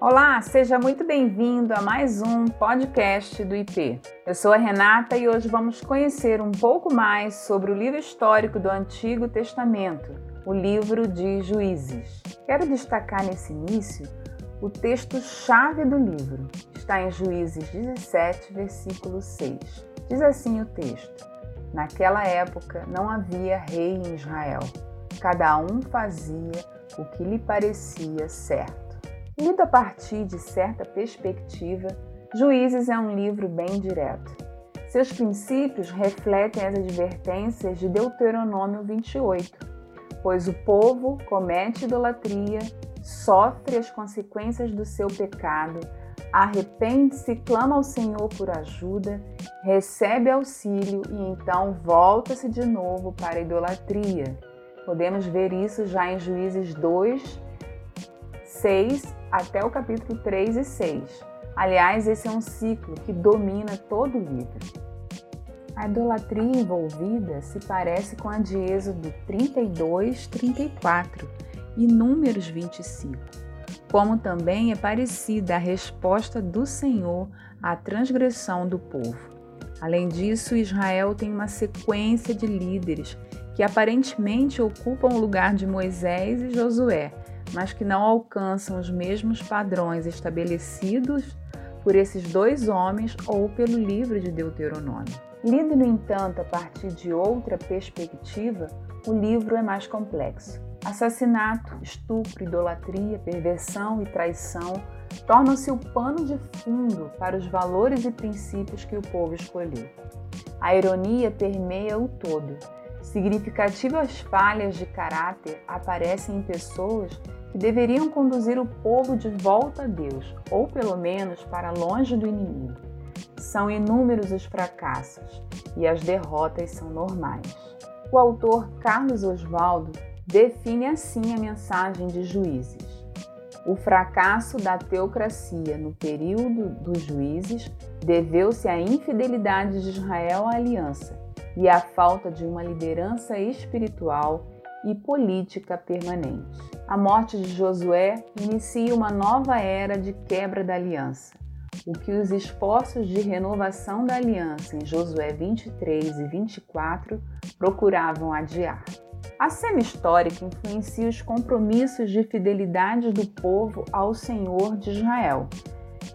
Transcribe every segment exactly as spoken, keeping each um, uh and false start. Olá, seja muito bem-vindo a mais um podcast do I P. Eu sou a Renata e hoje vamos conhecer um pouco mais sobre o livro histórico do Antigo Testamento, o livro de Juízes. Quero destacar nesse início o texto-chave do livro. Está em Juízes dezessete, versículo seis. Diz assim o texto: naquela época não havia rei em Israel. Cada um fazia o que lhe parecia certo. Lido a partir de certa perspectiva, Juízes é um livro bem direto. Seus princípios refletem as advertências de Deuteronômio vinte e oito, pois o povo comete idolatria, sofre as consequências do seu pecado, arrepende-se, clama ao Senhor por ajuda, recebe auxílio e então volta-se de novo para a idolatria. Podemos ver isso já em Juízes dois, seis até o capítulo três e seis. Aliás, esse é um ciclo que domina todo o livro. A idolatria envolvida se parece com a de Êxodo trinta e dois, trinta e quatro e Números vinte e cinco, como também é parecida a resposta do Senhor à transgressão do povo. Além disso, Israel tem uma sequência de líderes que aparentemente ocupam o lugar de Moisés e Josué, mas que não alcançam os mesmos padrões estabelecidos por esses dois homens ou pelo livro de Deuteronômio. Lido, no entanto, a partir de outra perspectiva, o livro é mais complexo. Assassinato, estupro, idolatria, perversão e traição tornam-se o pano de fundo para os valores e princípios que o povo escolheu. A ironia permeia o todo. Significativas falhas de caráter aparecem em pessoas que deveriam conduzir o povo de volta a Deus, ou pelo menos para longe do inimigo. São inúmeros os fracassos e as derrotas são normais. O autor Carlos Oswaldo define assim a mensagem de Juízes: o fracasso da teocracia no período dos Juízes deveu-se à infidelidade de Israel à aliança e a falta de uma liderança espiritual e política permanente. A morte de Josué inicia uma nova era de quebra da aliança, o que os esforços de renovação da aliança em Josué vinte e três e vinte e quatro procuravam adiar. A cena histórica influencia os compromissos de fidelidade do povo ao Senhor de Israel,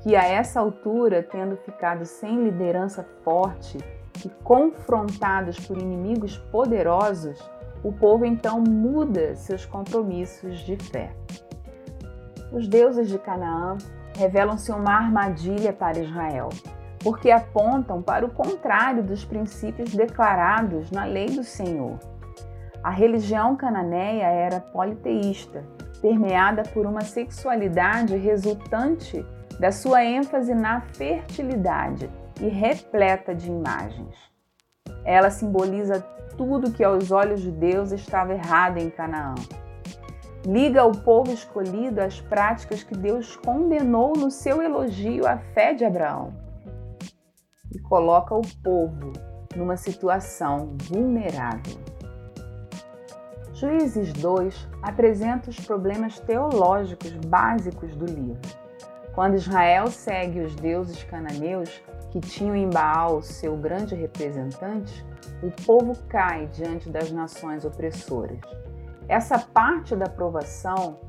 que a essa altura, tendo ficado sem liderança forte, e confrontados por inimigos poderosos, o povo então muda seus compromissos de fé. Os deuses de Canaã revelam-se uma armadilha para Israel, porque apontam para o contrário dos princípios declarados na lei do Senhor. A religião cananeia era politeísta, permeada por uma sexualidade resultante da sua ênfase na fertilidade, e repleta de imagens. Ela simboliza tudo que aos olhos de Deus estava errado em Canaã. Liga ao povo escolhido as práticas que Deus condenou no seu elogio à fé de Abraão e coloca o povo numa situação vulnerável. Juízes dois apresenta os problemas teológicos básicos do livro. Quando Israel segue os deuses cananeus, que tinham em Baal seu grande representante, o povo cai diante das nações opressoras. Essa parte da provação,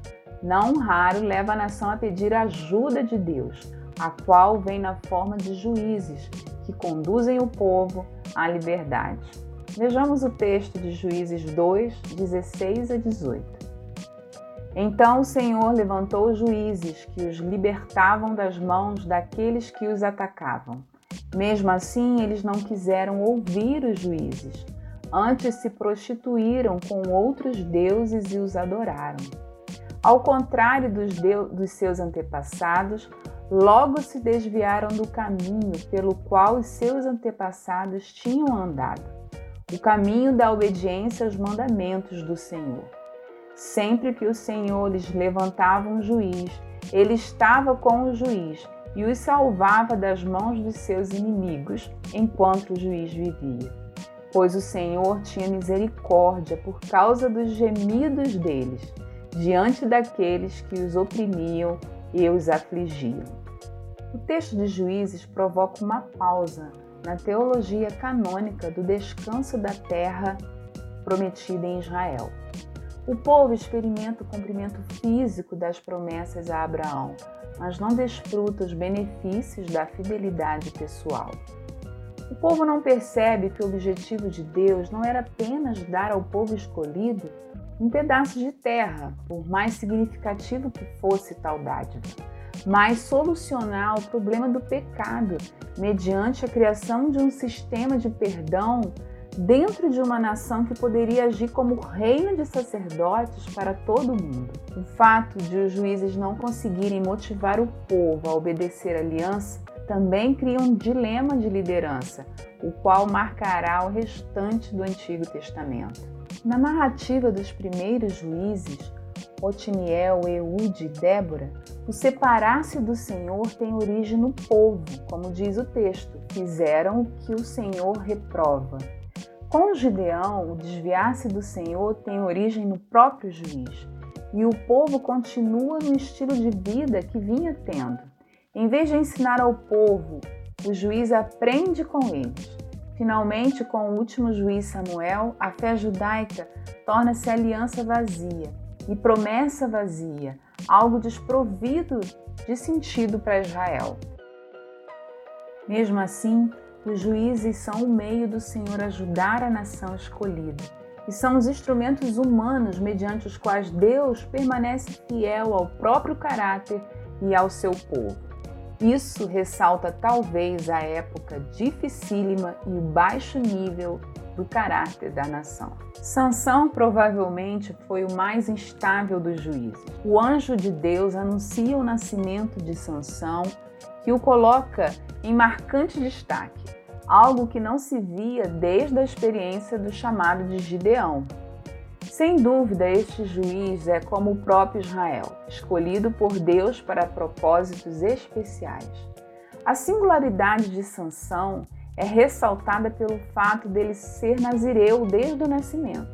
não raro, leva a nação a pedir ajuda de Deus, a qual vem na forma de juízes, que conduzem o povo à liberdade. Vejamos o texto de Juízes dois, dezesseis a dezoito. Então o Senhor levantou juízes que os libertavam das mãos daqueles que os atacavam. Mesmo assim, eles não quiseram ouvir os juízes. Antes se prostituíram com outros deuses e os adoraram. Ao contrário dos, deus, dos seus antepassados, logo se desviaram do caminho pelo qual os seus antepassados tinham andado, o caminho da obediência aos mandamentos do Senhor. Sempre que o Senhor lhes levantava um juiz, ele estava com o juiz e os salvava das mãos dos seus inimigos, enquanto o juiz vivia. Pois o Senhor tinha misericórdia por causa dos gemidos deles, diante daqueles que os oprimiam e os afligiam. O texto de Juízes provoca uma pausa na teologia canônica do descanso da terra prometida em Israel. O povo experimenta o cumprimento físico das promessas a Abraão, mas não desfruta os benefícios da fidelidade pessoal. O povo não percebe que o objetivo de Deus não era apenas dar ao povo escolhido um pedaço de terra, por mais significativo que fosse tal dádiva, mas solucionar o problema do pecado mediante a criação de um sistema de perdão dentro de uma nação que poderia agir como reino de sacerdotes para todo o mundo. O fato de os juízes não conseguirem motivar o povo a obedecer a aliança também cria um dilema de liderança, o qual marcará o restante do Antigo Testamento. Na narrativa dos primeiros juízes, Otiniel, Eude e Débora, o separar-se do Senhor tem origem no povo, como diz o texto, fizeram o que o Senhor reprova. Com Gideão, o desviar-se do Senhor tem origem no próprio juiz, e o povo continua no estilo de vida que vinha tendo. Em vez de ensinar ao povo, o juiz aprende com eles. Finalmente, com o último juiz Samuel, a fé judaica torna-se aliança vazia e promessa vazia, algo desprovido de sentido para Israel. Mesmo assim, os juízes são o meio do Senhor ajudar a nação escolhida e são os instrumentos humanos mediante os quais Deus permanece fiel ao próprio caráter e ao seu povo. Isso ressalta talvez a época dificílima e o baixo nível do caráter da nação. Sansão provavelmente foi o mais instável dos juízes. O anjo de Deus anuncia o nascimento de Sansão, que o coloca em marcante destaque, algo que não se via desde a experiência do chamado de Gideão. Sem dúvida, este juiz é como o próprio Israel, escolhido por Deus para propósitos especiais. A singularidade de Sansão é ressaltada pelo fato dele ser nazireu desde o nascimento,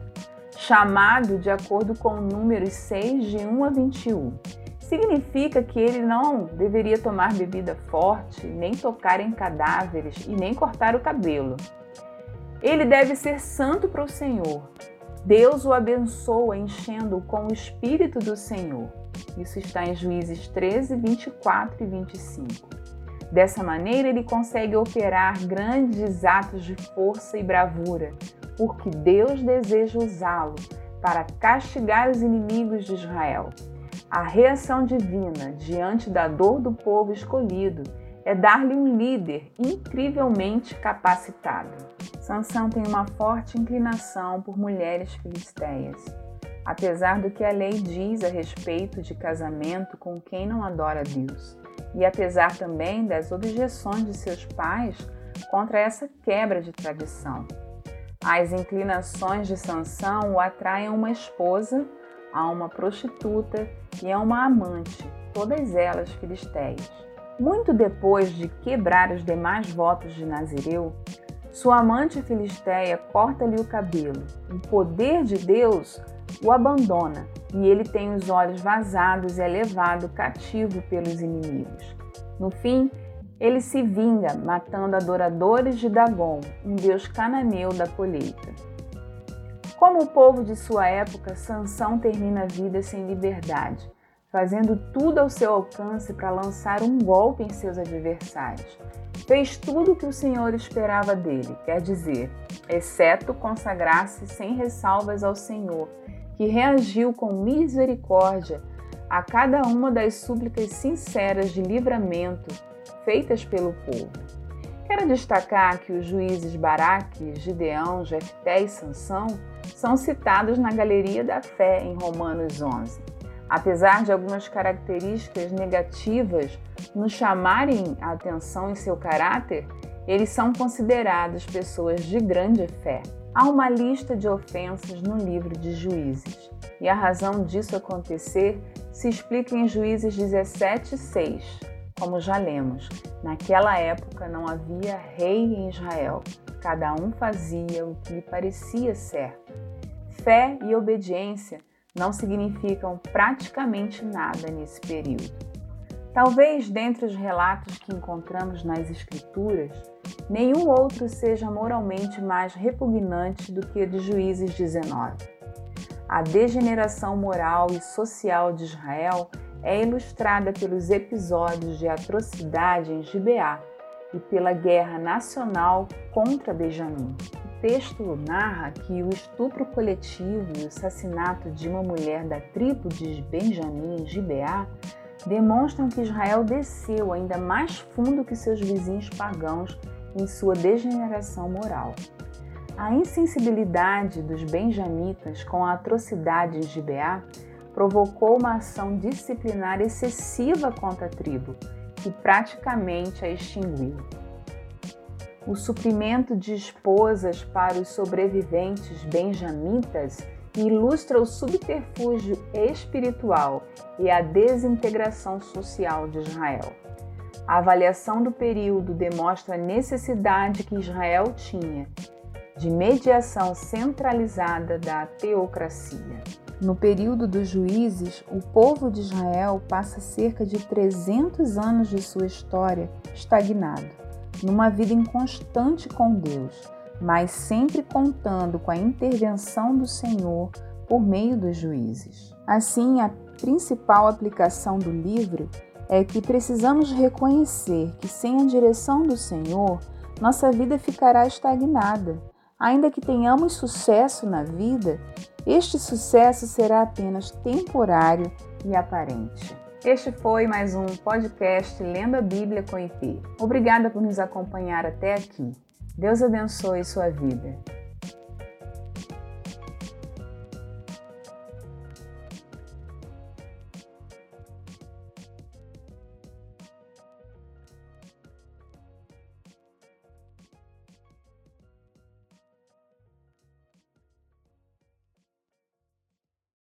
chamado de acordo com Números seis, de um a vinte e um. Significa que ele não deveria tomar bebida forte, nem tocar em cadáveres e nem cortar o cabelo. Ele deve ser santo para o Senhor. Deus o abençoa enchendo-o com o Espírito do Senhor. Isso está em Juízes treze, vinte e quatro e vinte e cinco. Dessa maneira, ele consegue operar grandes atos de força e bravura, porque Deus deseja usá-lo para castigar os inimigos de Israel. A reação divina diante da dor do povo escolhido é dar-lhe um líder incrivelmente capacitado. Sansão tem uma forte inclinação por mulheres filisteias. Apesar do que a lei diz a respeito de casamento com quem não adora a Deus, e apesar também das objeções de seus pais contra essa quebra de tradição, as inclinações de Sansão o atraem a uma esposa, a uma prostituta e a uma amante, todas elas filisteias. Muito depois de quebrar os demais votos de Nazireu, sua amante filisteia corta-lhe o cabelo. O poder de Deus o abandona e ele tem os olhos vazados e é levado cativo pelos inimigos. No fim, ele se vinga matando adoradores de Dagon, um deus cananeu da colheita. Como o povo de sua época, Sansão termina a vida sem liberdade, fazendo tudo ao seu alcance para lançar um golpe em seus adversários. Fez tudo o que o Senhor esperava dele, quer dizer, exceto consagrar-se sem ressalvas ao Senhor, que reagiu com misericórdia a cada uma das súplicas sinceras de livramento feitas pelo povo. Quero destacar que os juízes Baraque, Gideão, Jefté e Sansão são citados na Galeria da Fé em Romanos onze. Apesar de algumas características negativas nos chamarem a atenção em seu caráter, eles são considerados pessoas de grande fé. Há uma lista de ofensas no livro de Juízes, e a razão disso acontecer se explica em Juízes dezessete, seis. Como já lemos, naquela época não havia rei em Israel, cada um fazia o que lhe parecia certo. Fé e obediência não significam praticamente nada nesse período. Talvez, dentre os relatos que encontramos nas Escrituras, nenhum outro seja moralmente mais repugnante do que o de Juízes dezenove. A degeneração moral e social de Israel é ilustrada pelos episódios de atrocidade em Gibeá e pela guerra nacional contra Benjamim. O texto narra que o estupro coletivo e o assassinato de uma mulher da tribo de Benjamim em Gibeá demonstram que Israel desceu ainda mais fundo que seus vizinhos pagãos em sua degeneração moral. A insensibilidade dos benjamitas com a atrocidade em Gibeá provocou uma ação disciplinar excessiva contra a tribo, que praticamente a extinguiu. O suprimento de esposas para os sobreviventes benjamitas ilustra o subterfúgio espiritual e a desintegração social de Israel. A avaliação do período demonstra a necessidade que Israel tinha de mediação centralizada da teocracia. No período dos juízes, o povo de Israel passa cerca de trezentos anos de sua história estagnado, numa vida inconstante com Deus, mas sempre contando com a intervenção do Senhor por meio dos juízes. Assim, a principal aplicação do livro é que precisamos reconhecer que sem a direção do Senhor, nossa vida ficará estagnada. Ainda que tenhamos sucesso na vida, este sucesso será apenas temporário e aparente. Este foi mais um podcast Lendo a Bíblia com Efe. Obrigada por nos acompanhar até aqui. Deus abençoe sua vida.